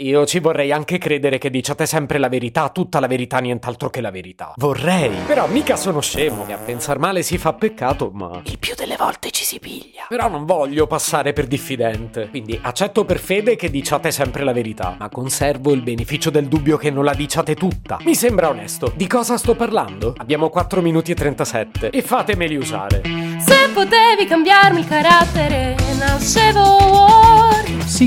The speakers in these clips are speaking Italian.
Io ci vorrei anche credere che diciate sempre la verità, tutta la verità, nient'altro che la verità. Vorrei, però mica sono scemo. E a pensar male si fa peccato, ma il più delle volte ci si piglia. Però non voglio passare per diffidente, quindi accetto per fede che diciate sempre la verità, ma conservo il beneficio del dubbio che non la diciate tutta. Mi sembra onesto. Di cosa sto parlando? Abbiamo 4 minuti e 37 e fatemeli usare. Se potevi cambiarmi il carattere, nascevo. Si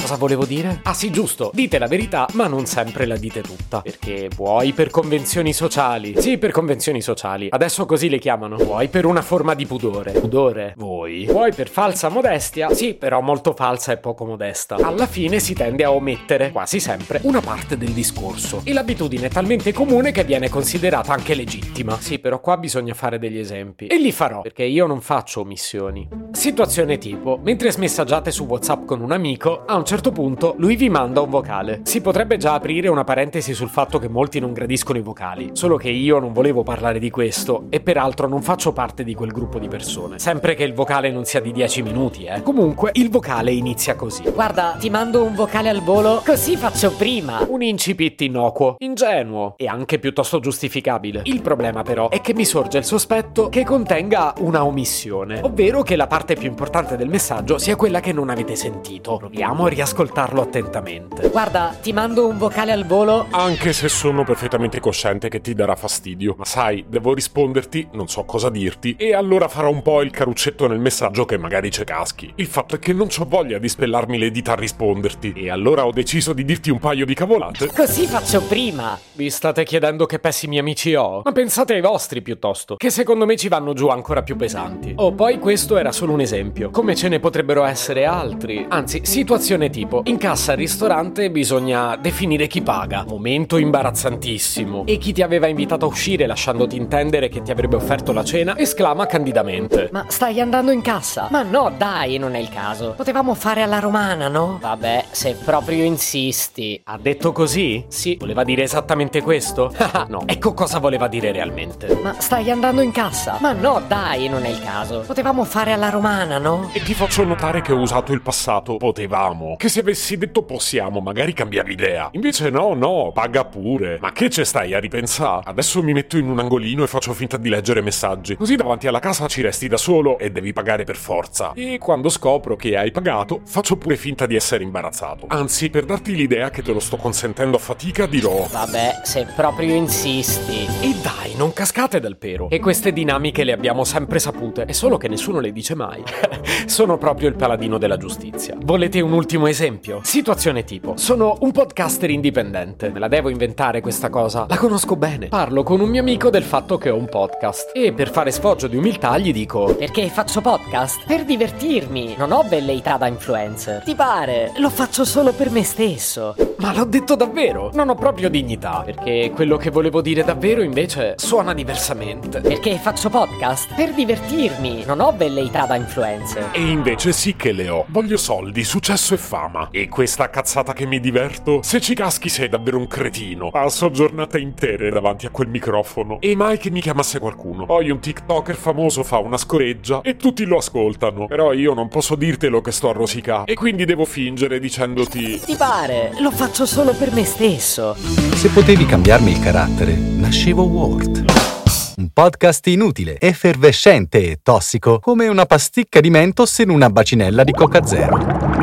Cosa volevo dire? Ah sì, giusto, dite la verità ma non sempre la dite tutta, perché vuoi per convenzioni sociali, sì, per convenzioni sociali, adesso così le chiamano, vuoi per una forma di pudore, pudore, voi, vuoi per falsa modestia, sì, però molto falsa e poco modesta, alla fine si tende a omettere, quasi sempre, una parte del discorso, e l'abitudine è talmente comune che viene considerata anche legittima, sì, però qua bisogna fare degli esempi, e li farò, perché io non faccio omissioni. Situazione tipo, mentre smessaggiate su WhatsApp con un amico, a un certo punto lui vi manda un vocale. Si potrebbe già aprire una parentesi sul fatto che molti non gradiscono i vocali, solo che io non volevo parlare di questo e peraltro non faccio parte di quel gruppo di persone, sempre che il vocale non sia di 10 minuti, Comunque il vocale inizia così: guarda, ti mando un vocale al volo, così faccio prima. Un incipit innocuo, ingenuo e anche piuttosto giustificabile. Il problema però è che mi sorge il sospetto che contenga una omissione, ovvero che la parte più importante del messaggio sia quella che non avete sentito. Proviamo a ascoltarlo attentamente. Guarda, ti mando un vocale al volo. Anche se sono perfettamente cosciente che ti darà fastidio, ma sai, devo risponderti, non so cosa dirti, e allora farò un po' il caruccetto nel messaggio che magari ci caschi. Il fatto è che non c'ho voglia di spellarmi le dita a risponderti, e allora ho deciso di dirti un paio di cavolate. Così faccio prima. Vi state chiedendo che pessimi amici ho? Ma pensate ai vostri piuttosto, che secondo me ci vanno giù ancora più pesanti. Oh, poi questo era solo un esempio, come ce ne potrebbero essere altri. Anzi, situazione tipo, in cassa al ristorante bisogna definire chi paga, momento imbarazzantissimo, e chi ti aveva invitato a uscire lasciandoti intendere che ti avrebbe offerto la cena esclama candidamente: ma stai andando in cassa? Ma no dai, non è il caso, potevamo fare alla romana, no? Vabbè, se proprio insisti. Ha detto così? Sì, voleva dire esattamente questo? No, ecco cosa voleva dire realmente. Ma stai andando in cassa? Ma no dai, non è il caso, potevamo fare alla romana, no? E ti faccio notare che ho usato il passato potevamo, che se avessi detto possiamo magari cambiare idea. Invece no, paga pure. Ma che ce stai a ripensare? Adesso mi metto in un angolino e faccio finta di leggere messaggi, così davanti alla casa ci resti da solo e devi pagare per forza. E quando scopro che hai pagato, faccio pure finta di essere imbarazzato. Anzi, per darti l'idea che te lo sto consentendo a fatica, dirò: vabbè, se proprio insisti. E dai, non cascate dal pero. E queste dinamiche le abbiamo sempre sapute, è solo che nessuno le dice mai. Sono proprio il paladino della giustizia. Volete un ultimo esempio? Situazione tipo, sono un podcaster indipendente, me la devo inventare questa cosa, la conosco bene, parlo con un mio amico del fatto che ho un podcast e per fare sfoggio di umiltà gli dico: perché faccio podcast? Per divertirmi, non ho velleità da influencer, ti pare? Lo faccio solo per me stesso. Ma l'ho detto davvero, non ho proprio dignità, perché quello che volevo dire davvero invece suona diversamente. Perché faccio podcast? Per divertirmi, non ho velleità da influencer. E invece sì che le ho, voglio soldi, successo e fama. E questa cazzata che mi diverto? Se ci caschi sei davvero un cretino. Passo giornate intere davanti a quel microfono e mai che mi chiamasse qualcuno. Poi un TikToker famoso fa una scoreggia e tutti lo ascoltano. Però io non posso dirtelo che sto a rosicà e quindi devo fingere dicendoti: ti pare? Lo faccio solo per me stesso. Se potevi cambiarmi il carattere, nascevo World. Un podcast inutile, effervescente e tossico, come una pasticca di Mentos in una bacinella di Coca Zero.